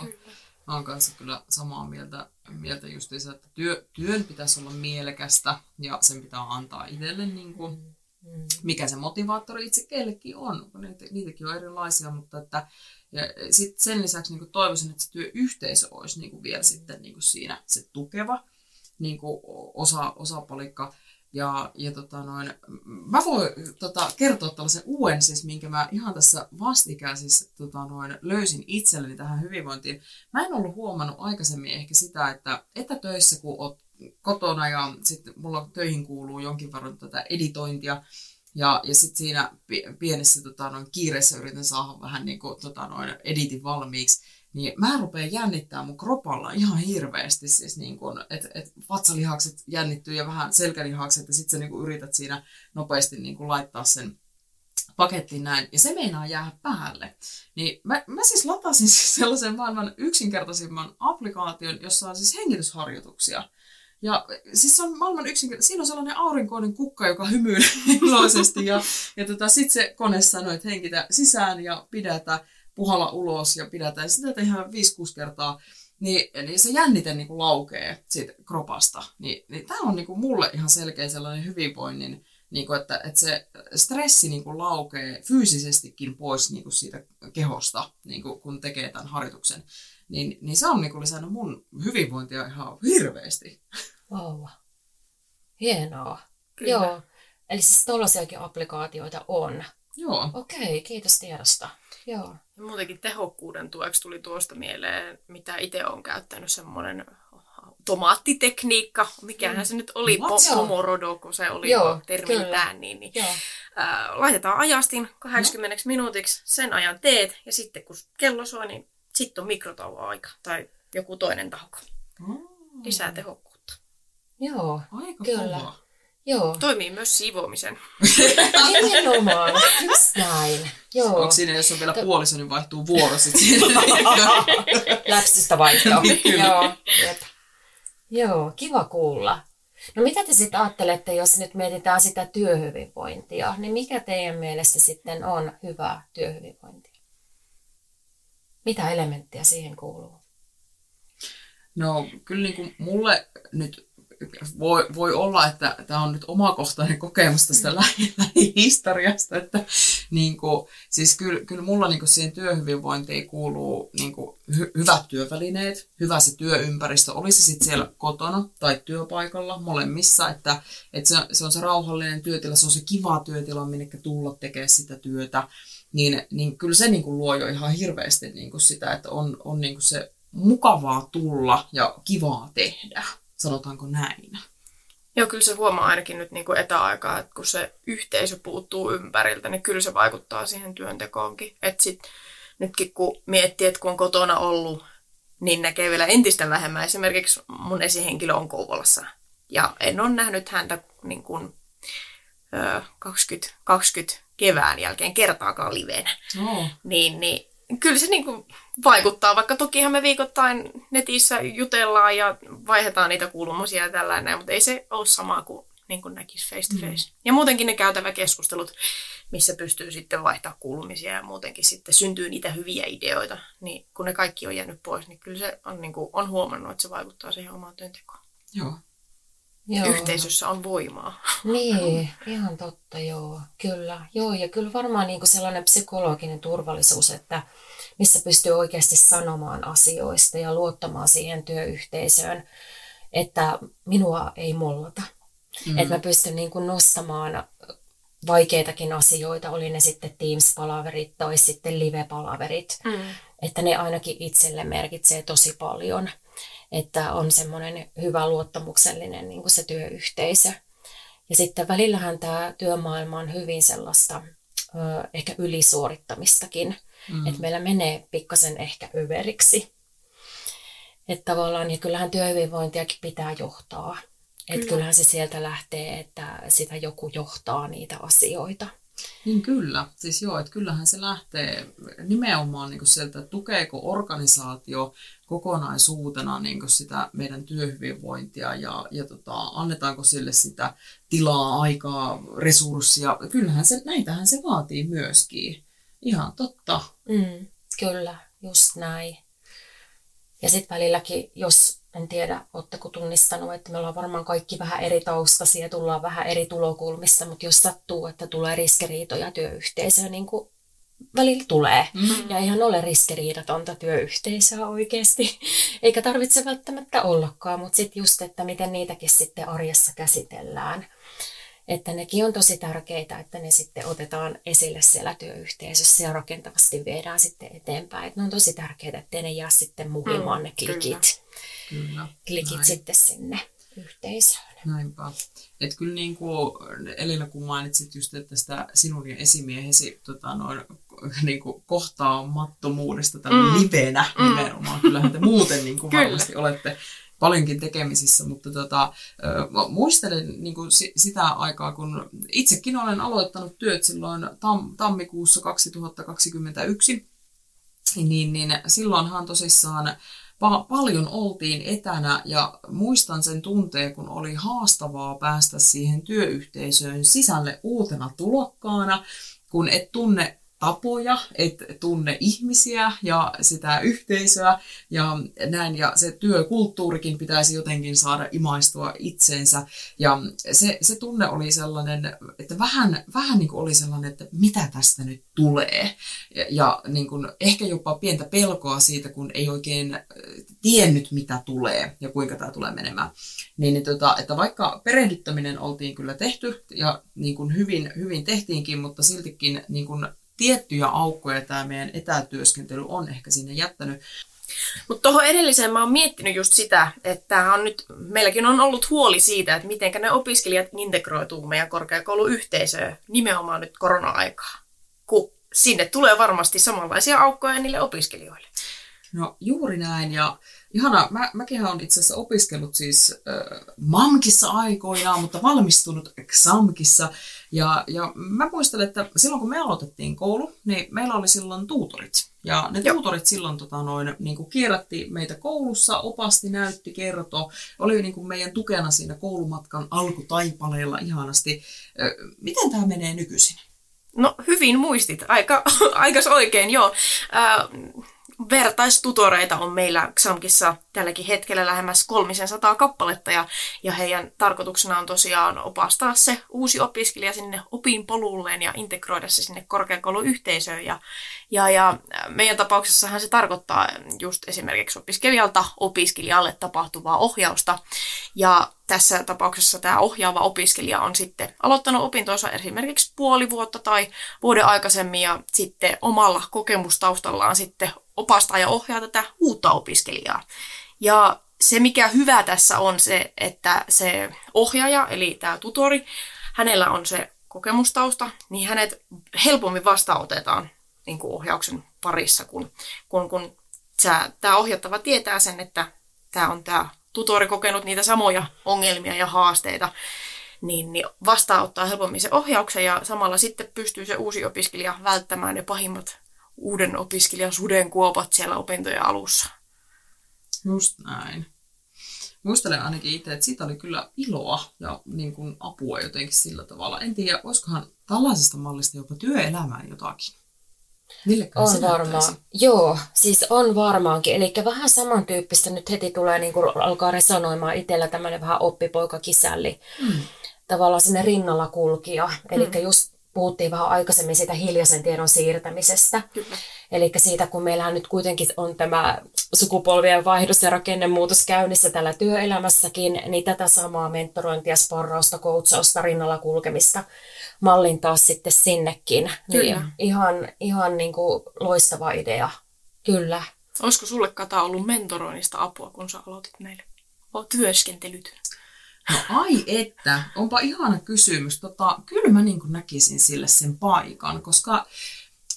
mä oon kanssa kyllä samaa mieltä, mieltä justiinsa, että työ, työn pitäisi olla mielekästä ja sen pitää antaa itselle, niin kuin, mikä se motivaattori itse kellekin on, kun niitäkin on erilaisia, mutta että ja sit sen lisäksi niin kuin toivoisin, että se työyhteisö olisi niin kuin vielä sitten niin kuin siinä se tukeva niin kuin osa, osapalikka. Ja, ja tota noin, mä voin tota, kertoa tällaisen uuden, siis, minkä mä ihan tässä vastikään siis, tota noin, löysin itselleni tähän hyvinvointiin. Mä en ollut huomannut aikaisemmin ehkä sitä, että etätöissä kun oot kotona ja sitten mulla töihin kuuluu jonkin verran tätä editointia. Ja, ja sitten siinä pienessä tota noin, kiireessä yritän saada vähän niin kuin, tota noin, editin valmiiksi. Niin mä rupean jännittää mun kropalla ihan hirveästi, siis niin että et vatsalihakset jännittyy ja vähän selkälihakset ja sit sä niin yrität siinä nopeasti niin laittaa sen pakettiin näin ja se meinaa jäädä päälle. Niin mä, mä siis latasin siis sellaisen maailman yksinkertaisimman applikaation, jossa on siis hengitysharjoituksia. Ja siis se on maailman yksinkertaisesti, siinä on sellainen aurinkoinen kukka, joka hymyilee iloisesti ja, ja tota, sit se kone sanoo, että henkitä sisään ja pidätä. Puhalla ulos ja pidätään sitä tehdään viisi kuusi kertaa, niin, niin se jännite niin kuin laukee siitä kropasta. Niin, niin tämä on niin kuin mulle ihan selkeä sellainen hyvinvoinnin, niin kuin, että, että se stressi niin kuin laukee fyysisestikin pois niin kuin siitä kehosta, niin kuin, kun tekee tämän harjoituksen. Niin, niin se on niin kuin lisännyt mun hyvinvointia ihan hirveästi. Vau, wow. Hienoa. Kyllä. Joo, eli siis tuollaisiakin applikaatioita on. Joo. Okei, kiitos tiedosta. Joo. Muutenkin tehokkuuden tueksi tuli tuosta mieleen, mitä itse olen käyttänyt, semmoinen tomaattitekniikka, mikähän mm. se nyt oli, pomorodo, kun se oli termiltään, niin, niin äh, laitetaan ajastin kahdeksankymmentä no. minuutiksi, sen ajan teet, ja sitten kun kello soi, niin sitten on mikrotauon-aika tai joku toinen tauko. Mm. Lisää tehokkuutta. Joo, aika kyllä. Kova. Joo. Toimii myös siivoamisen. Nimenomaan, just näin. Joo. Onko siinä, jos on vielä to... puoliso, niin vaihtuu vuoro sitten? Läpsystä vaihtaa. Joo. Joo, kiva kuulla. No mitä te sitten ajattelette, jos nyt mietitään sitä työhyvinvointia, niin mikä teidän mielestä sitten on hyvää työhyvinvointia? Mitä elementtiä siihen kuuluu? No kyllä niin kuin mulle nyt... Voi, voi olla, että tämä on nyt omakohtainen kokemus tästä lähihistoriasta, että niin kuin, siis kyllä, kyllä mulla niin kuin siihen työhyvinvointiin kuuluu niin kuin hy, hyvät työvälineet, hyvä se työympäristö, oli se sitten siellä kotona tai työpaikalla, molemmissa, että, että se, se on se rauhallinen työtila, se on se kiva työtila, minne tulla tekemään sitä työtä, niin, niin kyllä se niin kuin luo jo ihan hirveästi niin kuin sitä, että on, on niin kuin se mukavaa tulla ja kivaa tehdä. Sanotaanko näin? Joo, kyllä se huomaa ainakin nyt niin kuin etäaikaa, että kun se yhteisö puuttuu ympäriltä, niin kyllä se vaikuttaa siihen työntekoonkin. Että sitten nytkin kun miettii, että kun on kotona ollut, niin näkee vielä entistä vähemmän. Esimerkiksi mun esihenkilö on Kouvolassa ja en ole nähnyt häntä niin kuin, ö, kaksikymmentäkaksikymmentä kevään jälkeen kertaakaan livenä. Oh. Niin, niin kyllä se niinku vaikuttaa, vaikka tokihan me viikoittain netissä jutellaan ja vaihdetaan niitä kuulumisia ja tällainen, mutta ei se ole sama kuin niin kuin näkisi face to face. Mm. Ja muutenkin ne käytäväkeskustelut, missä pystyy sitten vaihtaa kuulumisia ja muutenkin sitten syntyy niitä hyviä ideoita, niin kun ne kaikki on jäänyt pois, niin kyllä se on, niin kuin, on huomannut, että se vaikuttaa siihen omaan työntekoon. Joo. Joo. Yhteisössä on voimaa. Niin, ihan totta, joo. Kyllä, joo. Ja kyllä varmaan niin kuin sellainen psykologinen turvallisuus, että missä pystyy oikeasti sanomaan asioista ja luottamaan siihen työyhteisöön, että minua ei mollata. Mm. Että mä pystyn niin kuin nostamaan vaikeitakin asioita, oli ne sitten Teams-palaverit tai sitten live-palaverit. Mm. Että ne ainakin itselle merkitsee tosi paljon. Että on semmoinen hyvä luottamuksellinen niin kuin se työyhteisö. Ja sitten välillähän tämä työmaailma on hyvin sellaista ö, ehkä ylisuorittamistakin. Mm. Että meillä menee pikkasen ehkä överiksi. Että tavallaan, ja kyllähän työhyvinvointiakin pitää johtaa. Että kyllä. Kyllähän se sieltä lähtee, että sitä joku johtaa niitä asioita. Niin kyllä, siis joo, että kyllähän se lähtee nimenomaan niin kuin sieltä, että tukeeko organisaatio kokonaisuutena niin kuin sitä meidän työhyvinvointia ja, ja tota, annetaanko sille sitä tilaa, aikaa, resurssia. Kyllähän se, näitähän se vaatii myöskin. Ihan totta. Mm, kyllä, just näin. Ja sitten välilläkin, jos en tiedä, ootteko tunnistanut, että me ollaan varmaan kaikki vähän eri taustaisia ja tullaan vähän eri tulokulmista, mutta jos sattuu, että tulee riskiriitoja työyhteisöön, niin kuin välillä tulee. Mm-hmm. Ja eihän ole riskiriidatonta työyhteisöä oikeasti, eikä tarvitse välttämättä ollakaan, mutta sitten just, että miten niitäkin sitten arjessa käsitellään. Että nekin on tosi tärkeitä, että ne sitten otetaan esille siellä työyhteisössä ja rakentavasti viedään sitten eteenpäin. Että ne on tosi tärkeitä, ettei ne jää sitten muhimaan mm, ne klikit, kyllä. Kyllä, klikit sitten sinne yhteisöön. Näinpä. Että kyllä niin kuin Elina, kun mainitsit just, että sitä sinun ja esimiehesi tota, noin, niin kuin kohtaamattomuudesta tämän mm. livenä mm. nimenomaan. Kyllähän te muuten niin kuin varmasti olette paljonkin tekemisissä, mutta tota, muistelen niin kuin sitä aikaa, kun itsekin olen aloittanut työt silloin tam- tammikuussa kaksituhattakaksikymmentäyksi, niin, niin silloinhan tosissaan pa- paljon oltiin etänä ja muistan sen tunteen, kun oli haastavaa päästä siihen työyhteisöön sisälle uutena tulokkaana, kun et tunne tapoja, et tunne ihmisiä ja sitä yhteisöä ja näin, ja se työkulttuurikin pitäisi jotenkin saada imaistua itseensä, ja se, se tunne oli sellainen, että vähän, vähän niin kuin oli sellainen, että mitä tästä nyt tulee, ja, ja niin kuin ehkä jopa pientä pelkoa siitä, kun ei oikein tiennyt, mitä tulee ja kuinka tämä tulee menemään, niin tota, että vaikka perehdyttäminen oltiin kyllä tehty ja niin kuin hyvin, hyvin tehtiinkin, mutta siltikin niin kuin tiettyjä aukkoja tämä meidän etätyöskentely on ehkä sinne jättänyt. Mutta tuohon edelliseen mä oon miettinyt just sitä, että on nyt, meilläkin on ollut huoli siitä, että miten ne opiskelijat integroituu meidän korkeakouluyhteisöön nimenomaan nyt korona-aikaa, kun sinne tulee varmasti samanlaisia aukkoja niille opiskelijoille. No juuri näin, ja ihana, mä, mäkin olen itse asiassa opiskellut siis äh, MAMKissa aikoinaan, mutta valmistunut Xamkissa. Ja, ja mä muistelen, että silloin kun me aloitettiin koulu, niin meillä oli silloin tuutorit. Ja ne tuutorit silloin tota, noin, niin kuin kierrätti meitä koulussa, opasti, näytti, kertoi. Oli niin kuin meidän tukena siinä koulumatkan alkutaipaleilla ihanasti. Äh, miten tämä menee nykyisin? No hyvin muistit, aika aikas oikein, joo. Äh... Vertaistutoreita on meillä Xamkissa tälläkin hetkellä lähemmäs kolmisensataa kappaletta ja, ja heidän tarkoituksena on tosiaan opastaa se uusi opiskelija sinne opinpolulleen ja integroida se sinne korkeakouluyhteisöön. Ja, ja, ja meidän tapauksessahan se tarkoittaa just esimerkiksi opiskelijalta opiskelijalle tapahtuvaa ohjausta. Ja tässä tapauksessa tämä ohjaava opiskelija on sitten aloittanut opintonsa esimerkiksi puoli vuotta tai vuoden aikaisemmin ja sitten omalla kokemustaustallaan sitten opastaa ja ohjaa tätä uutta opiskelijaa. Ja se mikä hyvä tässä on se, että se ohjaaja eli tämä tutori, hänellä on se kokemustausta, niin hänet helpommin vastaanotetaan niin kuin ohjauksen parissa, kun, kun, kun tämä ohjattava tietää sen, että tämä on tämä tutori kokenut niitä samoja ongelmia ja haasteita, niin, niin vastaanottaa helpommin se ohjauksen ja samalla sitten pystyy se uusi opiskelija välttämään ne pahimmat uuden opiskelijan sudenkuopat siellä opintojen alussa. Just näin. muistelen ainakin itse, että siitä oli kyllä iloa ja niin kuin apua jotenkin sillä tavalla. En tiedä, olisikohan tällaisesta mallista jopa työelämään jotakin? Millekään on varmaan. Joo, siis on varmaankin. Eli vähän samantyyppistä nyt heti tulee, niin kuin alkaa resonoimaan itsellä tämmöinen vähän oppipoikakisälli. Hmm. Tavallaan sinne rinnalla kulkija. Eli hmm. just puhuttiin vähän aikaisemmin siitä hiljaisen tiedon siirtämisestä. Eli siitä, kun meillähän nyt kuitenkin on tämä sukupolvien vaihdos ja rakennemuutos käynnissä tällä työelämässäkin, niin tätä samaa mentorointia, sparrausta, koutsausta, rinnalla kulkemista mallintaa sitten sinnekin. Niin ihan ihan niin kuin loistava idea. Kyllä. Olisiko sulle, Kata, ollut mentoroinnista apua, kun sä aloitit näillä työskentelyt? No ai että, onpa ihana kysymys. Tota, kyllä mä niin kuin näkisin sille sen paikan, koska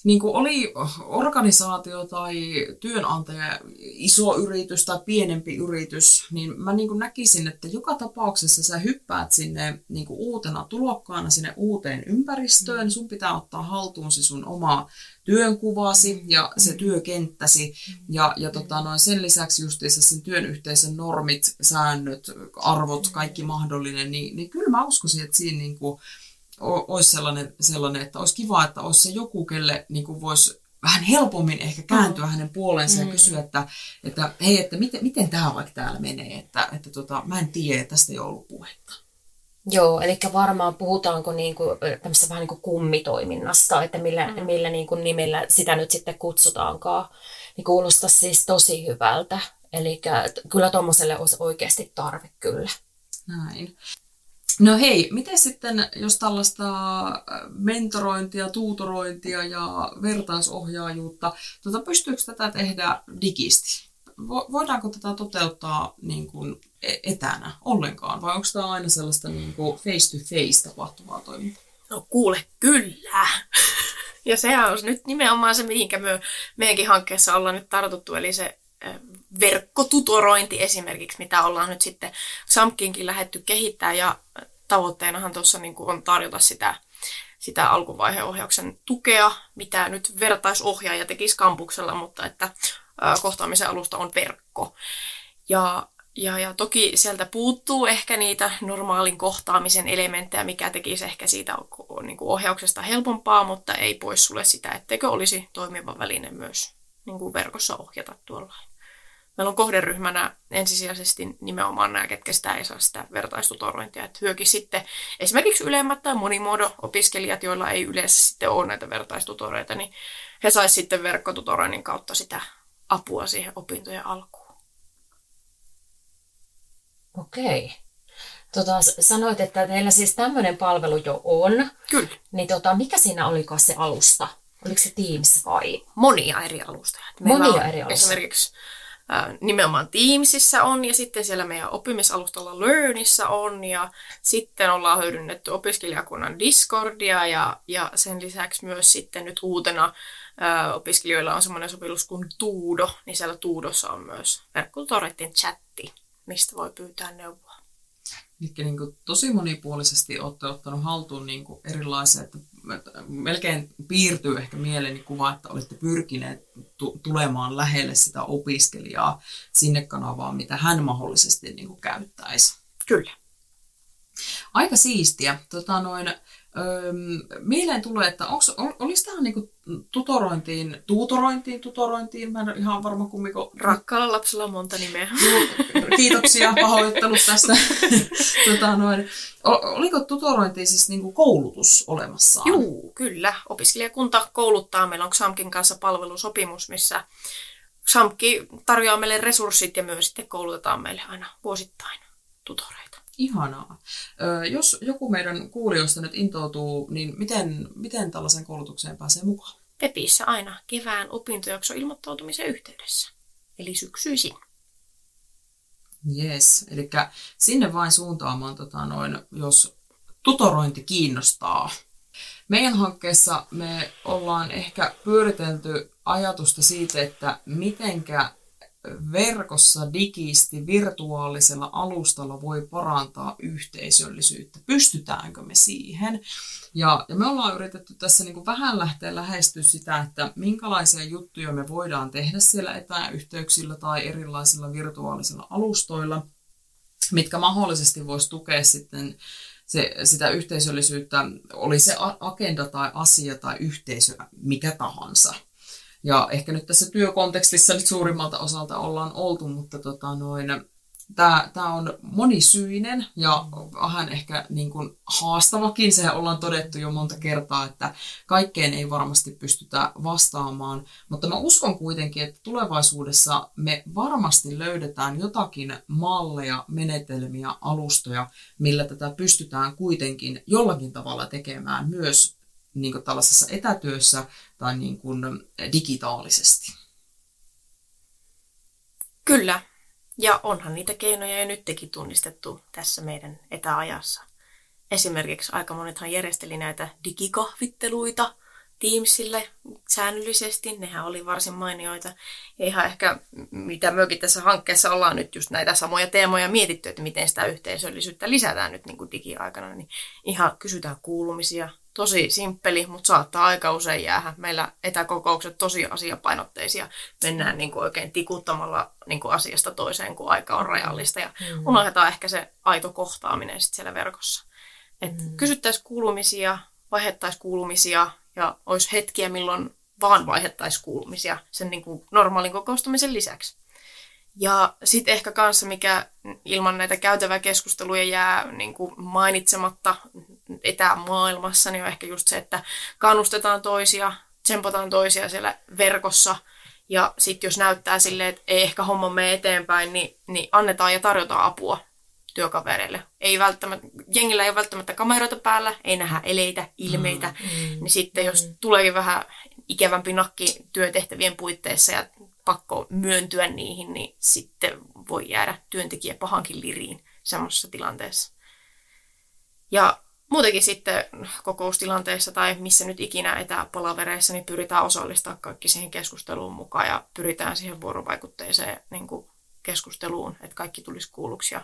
niin kuin oli organisaatio tai työnantaja, iso yritys tai pienempi yritys, niin mä niin kuin näkisin, että joka tapauksessa sä hyppäät sinne niin kuin uutena tulokkaana sinne uuteen ympäristöön. Mm. Sun pitää ottaa haltuun se sun oma työnkuvasi ja se työkenttäsi ja, ja tota noin sen lisäksi justiinsa sen työyhteisön normit, säännöt, arvot, kaikki mahdollinen, niin, niin kyllä mä uskoisin, että siinä niin kuin olisi sellainen, sellainen, että olisi kiva, että olisi se joku, kelle niin kuin voisi vähän helpommin ehkä kääntyä hänen puoleensa mm-hmm. ja kysyä, että, että hei, että miten, miten tämä vaikka täällä menee, että, että tota, mä en tiedä, tästä ei ollut puhetta. Joo, eli varmaan puhutaanko niin kuin tämmöistä vähän niin kuin kummitoiminnasta, että millä, mm. millä niin kuin nimellä sitä nyt sitten kutsutaankaan, niin kuulostaa siis tosi hyvältä. Eli kyllä tuommoiselle olisi oikeasti tarve kyllä. Näin. No hei, miten sitten, jos tällaista mentorointia, tuutorointia ja vertaisohjaajuutta, tuota, pystyykö tätä tehdä digisti? Voidaanko tätä toteuttaa niin kuin etänä ollenkaan, vai onko tämä aina sellaista niin kuin face-to-face tapahtuvaa toimintaa? No kuule, kyllä! Ja sehän on nyt nimenomaan se, mihinkä me, meidänkin hankkeessa ollaan nyt tartuttu, eli se verkkotutorointi esimerkiksi, mitä ollaan nyt sitten Xamkinkin lähdetty kehittämään, ja tavoitteenahan tuossa niin kuin on tarjota sitä, sitä alkuvaiheen ohjauksen tukea, mitä nyt vertaisohjaaja tekisi kampuksella, mutta että kohtaamisen alusta on verkko. Ja, ja, ja toki sieltä puuttuu ehkä niitä normaalin kohtaamisen elementtejä, mikä tekisi ehkä siitä niin kuin ohjauksesta helpompaa, mutta ei pois sulle sitä, etteikö olisi toimiva väline myös niin kuin verkossa ohjata tuolla. Meillä on kohderyhmänä ensisijaisesti nimenomaan nämä, ketkä sitä ei saa sitä vertaistutorointia. Että hyökin sitten esimerkiksi ylemmät tai monimuodo-opiskelijat, joilla ei yleensä sitten ole näitä vertaistutoreita, niin he saisivat sitten verkkotutoroinnin kautta sitä apua siihen opintojen alkuun. Okei. Tota, sanoit, että teillä siis tämmöinen palvelu jo on. Kyllä. Niin tota, mikä siinä olikaan se alusta? Oliko se Teams vai? Monia eri alustoja. Meillä Monia eri alustoja. Esimerkiksi äh, nimenomaan Teamsissa on, ja sitten siellä meidän oppimisalustalla Learnissa on, ja sitten ollaan hyödynnetty opiskelijakunnan Discordia, ja, ja sen lisäksi myös sitten nyt uutena äh, opiskelijoilla on semmoinen sovellus kuin Tuudo, niin siellä Tuudossa on myös verkkotutoreiden chatti, mistä voi pyytää neuvoa. Eli niin kuin tosi monipuolisesti olette ottanut haltuun niin kuin erilaisia, että melkein piirtyy ehkä mieleeni kuva, että olette pyrkineet tu- tulemaan lähelle sitä opiskelijaa sinne kanavaan, mitä hän mahdollisesti niin kuin käyttäisi. Kyllä. Aika siistiä. Tota noin, öö, mieleen tulee, että onks, ol, olisi tähän niin kuin tutorointiin, tuutorointiin, tutorointiin, mä en ole ihan varma kummiko. Rakkaalla lapsella on monta nimeä. Kiitoksia, pahoittelut tästä. Tota noin, oliko tutorointi siis niin kuin koulutus olemassa? Juu, kyllä. Opiskelijakunta kouluttaa. Meillä on Xamkin kanssa palvelusopimus, missä Xamki tarjoaa meille resurssit ja myös sitten koulutetaan meille aina vuosittain tutoreita. Ihanaa. Jos joku meidän kuulijoista nyt intoutuu, niin miten, miten tällaisen koulutukseen pääsee mukaan? Pepissä aina kevään opintojakso ilmoittautumisen yhteydessä, eli syksyisin. Jes, eli sinne vain suuntaamaan, tota noin, jos tutorointi kiinnostaa. Meidän hankkeessa me ollaan ehkä pyöritelty ajatusta siitä, että mitenkä verkossa digisti virtuaalisella alustalla voi parantaa yhteisöllisyyttä. Pystytäänkö me siihen? Ja, ja me ollaan yritetty tässä niin kuin vähän lähteä lähestyä sitä, että minkälaisia juttuja me voidaan tehdä siellä etäyhteyksillä tai erilaisilla virtuaalisilla alustoilla. mitkä mahdollisesti voisi tukea sitten se, sitä yhteisöllisyyttä, oli se agenda tai asia tai yhteisö mikä tahansa. Ja ehkä nyt tässä työkontekstissa nyt suurimmalta osalta ollaan oltu, mutta tota noin, Tämä, tämä on monisyinen ja vähän ehkä niin kuin haastavakin. Sehän ollaan todettu jo monta kertaa, että kaikkeen ei varmasti pystytä vastaamaan. Mutta mä uskon kuitenkin, että tulevaisuudessa me varmasti löydetään jotakin malleja, menetelmiä, alustoja, millä tätä pystytään kuitenkin jollakin tavalla tekemään myös niin kuin tällaisessa etätyössä tai niin kuin digitaalisesti. Kyllä. Ja onhan niitä keinoja jo nytkin tunnistettu tässä meidän etäajassa. Esimerkiksi aika monethan järjesteli näitä digikahvitteluita Teamsille säännöllisesti. Nehän oli varsin mainioita. Ja ihan ehkä, mitä myökin tässä hankkeessa ollaan nyt just näitä samoja teemoja mietitty, että miten sitä yhteisöllisyyttä lisätään nyt niin kuin digiaikana, niin ihan kysytään kuulumisia. Tosi simppeli, mutta saattaa aika usein jäädä. Meillä etäkokoukset tosi asiapainotteisia. Mennään niin kuin oikein tikuttamalla niin kuin asiasta toiseen, kun aika on rajallista. Ja mm. unohdetaan ehkä se aito kohtaaminen sit siellä verkossa. Et mm. kysyttäisiin kuulumisia, vaihdettaisiin kuulumisia ja olisi hetkiä, milloin vaan vaihdettaisiin kuulumisia sen niin kuin normaalin kokoustamisen lisäksi. Ja sitten ehkä kanssa, mikä ilman näitä käytävää keskusteluja jää niin kuin mainitsematta etämaailmassa, niin on ehkä just se, että kannustetaan toisia, tsempotaan toisia siellä verkossa. Ja sitten jos näyttää silleen, että ei ehkä homma mene eteenpäin, niin, niin annetaan ja tarjotaan apua työkavereille. Ei välttämättä, jengillä ei ole välttämättä kameroita päällä, ei nähdä eleitä, ilmeitä. Mm, mm, niin sitten jos mm. tuleekin vähän ikävämpi nakki työtehtävien puitteissa ja pakko myöntyä niihin, niin sitten voi jäädä työntekijä pahankin liriin semmoisessa tilanteessa. Ja muutenkin sitten kokoustilanteessa tai missä nyt ikinä etäpalavereissa, niin pyritään osallistaa kaikki siihen keskusteluun mukaan ja pyritään siihen vuorovaikutteiseen niin kuin keskusteluun, että kaikki tulisi kuulluksi ja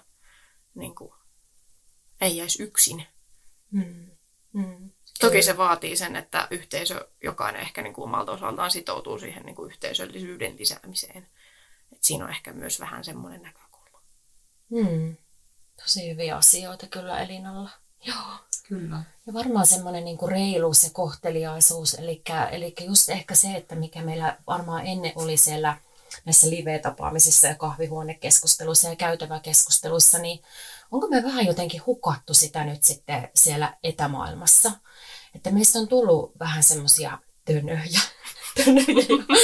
niin kuin, ei jäisi yksin. Mm. Mm. Toki se vaatii sen, että yhteisö, jokainen ehkä niin kuin omalta osaltaan sitoutuu siihen niin kuin yhteisöllisyyden lisäämiseen. Et siinä on ehkä myös vähän semmoinen näkökulma. Hmm. Tosi hyviä asioita kyllä Elinalla. Joo, kyllä. Ja varmaan semmoinen niin kuin reiluus ja kohteliaisuus, eli, eli just ehkä se, että mikä meillä varmaan ennen oli siellä näissä live-tapaamisissa ja kahvihuonekeskusteluissa ja käytäväkeskusteluissa, niin onko me vähän jotenkin hukattu sitä nyt sitten siellä etämaailmassa? Että meistä on tullut vähän semmoisia tönöjä, tönöjä,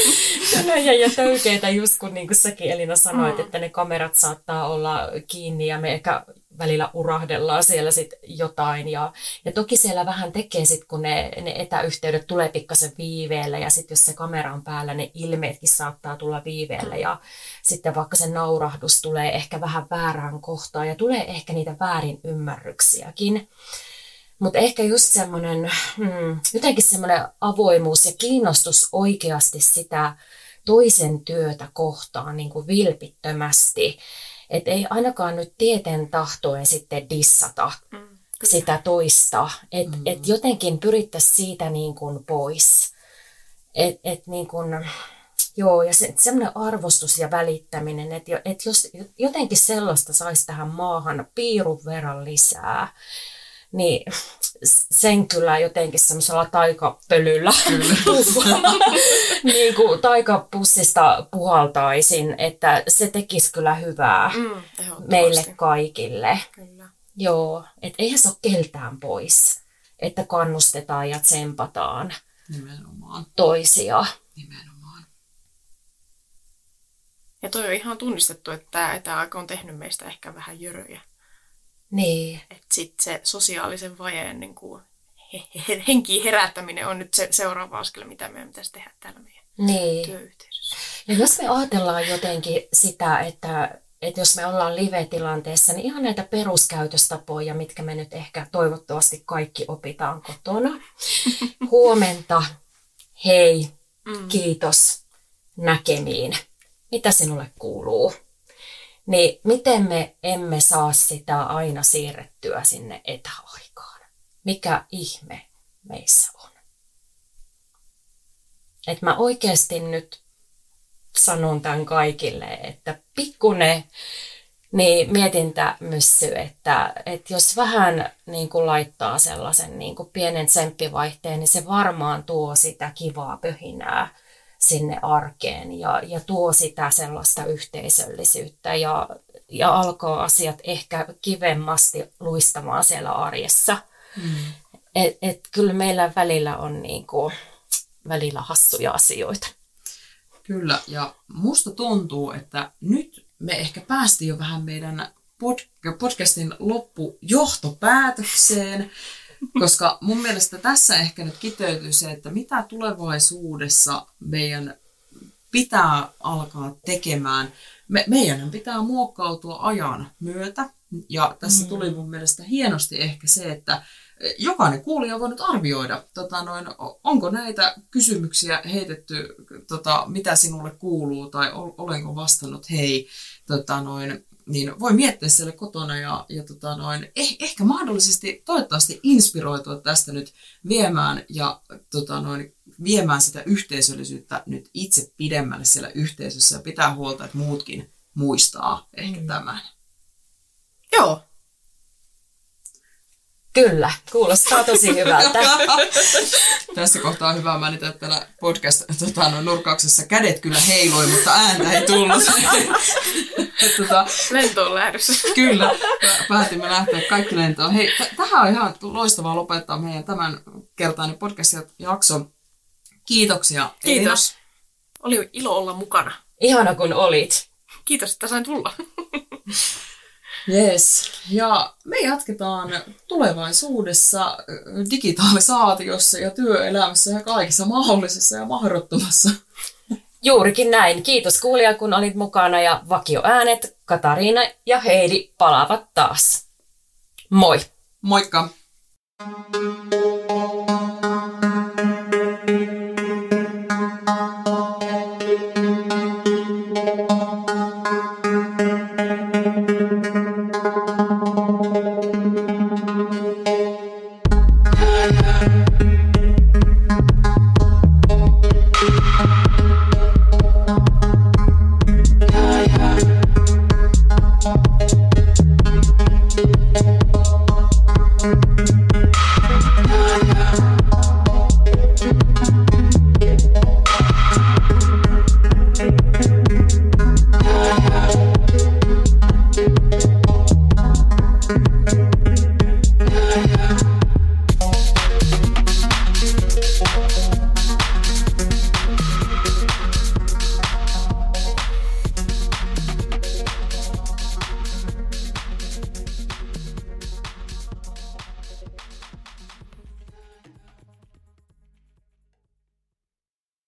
tönöjä ja töykeitä, just kun niin kuin säkin Elina sanoit, mm. että ne kamerat saattaa olla kiinni ja me ehkä välillä urahdellaan siellä sit jotain. Ja, ja toki siellä vähän tekee sitten, kun ne, ne etäyhteydet tulee pikkasen viiveellä ja sitten jos se kamera on päällä, ne ilmeetkin saattaa tulla viiveellä ja sitten vaikka se naurahdus tulee ehkä vähän väärään kohtaan ja tulee ehkä niitä väärin ymmärryksiäkin. Mutta ehkä just semmoinen, hmm, jotenkin semmoinen avoimuus ja kiinnostus oikeasti sitä toisen työtä kohtaan niin kuin vilpittömästi. Että ei ainakaan nyt tieten tahtoen sitten dissata mm, sitä toista. Että mm. et jotenkin pyrittäisiin siitä niin kuin pois. Et, et niin kuin, joo, ja se, semmoinen arvostus ja välittäminen, että et jos jotenkin sellaista saisi tähän maahan piirun verran lisää, niin sen kyllä jotenkin semmoisella taikapölyllä niin kuin taikapussista puhaltaisin, että se tekisi kyllä hyvää mm, meille kaikille. Kyllä. Joo, et eihän se ole keltään pois, että kannustetaan ja tsempataan nimenomaan toisia. Nimenomaan. Ja toi on ihan tunnistettu, että tämä etäaika on tehnyt meistä ehkä vähän jöröjä. Niin. Että sitten se sosiaalisen vajeen niin kuin henkiin herättäminen on nyt se seuraava askel, mitä meidän pitäisi tehdä täällä meidän niin. työyhteisössä. Ja jos me ajatellaan jotenkin sitä, että, että jos me ollaan live-tilanteessa, niin ihan näitä peruskäytöstapoja, mitkä me nyt ehkä toivottavasti kaikki opitaan kotona. Huomenta, hei, mm. kiitos, näkemiin. Mitä sinulle kuuluu? Niin miten me emme saa sitä aina siirrettyä sinne etäaikaan? Mikä ihme meissä on? Et mä oikeasti nyt sanon tämän kaikille, että pikkuinen niin mietintämyssy, että, että jos vähän niin kuin laittaa sellaisen niin kuin pienen tsemppivaihteen, niin se varmaan tuo sitä kivaa pöhinää sinne arkeen ja, ja tuo sitä sellaista yhteisöllisyyttä ja, ja alkaa asiat ehkä kivemmasti luistamaan siellä arjessa. Mm. Et, et kyllä meillä välillä on niin kuin, välillä hassuja asioita. Kyllä, ja musta tuntuu, että nyt me ehkä päästiin jo vähän meidän pod- podcastin loppujohtopäätökseen, koska mun mielestä tässä ehkä nyt kiteytyy se, että mitä tulevaisuudessa meidän pitää alkaa tekemään. Me, meidän pitää muokkautua ajan myötä, ja tässä tuli mun mielestä hienosti ehkä se, että jokainen kuulija on voinut arvioida, tota noin, onko näitä kysymyksiä heitetty, tota, mitä sinulle kuuluu tai olenko vastannut hei, tota noin, niin voi miettiä siellä kotona ja, ja tota noin, eh, ehkä mahdollisesti toivottavasti inspiroitua tästä nyt viemään ja tota noin, viemään sitä yhteisöllisyyttä nyt itse pidemmälle siellä yhteisössä ja pitää huolta, että muutkin muistaa ehkä mm. tämän. Joo. Kyllä, kuulostaa tosi hyvältä. Tässä kohtaa on hyvä mainita, että täällä podcast-nurkauksessa kädet kyllä heiloi, mutta ääntä ei tullut. tota, lento on lähdössä. Kyllä, päätimme lähteä kaikki lentoon. Hei, t- tähän on ihan loistavaa lopettaa meidän tämän kertainen podcast-jakso. Kiitoksia. Kiitos. Elina. Oli ilo olla mukana. Ihana kun olit. Kiitos, että sain tulla. Yes. Ja me jatketaan tulevaisuudessa digitalisaatiossa ja työelämässä ja kaikessa mahdollisessa ja mahdottomassa. Juurikin näin. Kiitos kuulija, kun olit mukana ja vakioäänet Katariina ja Heidi palaavat taas. Moi! Moikka!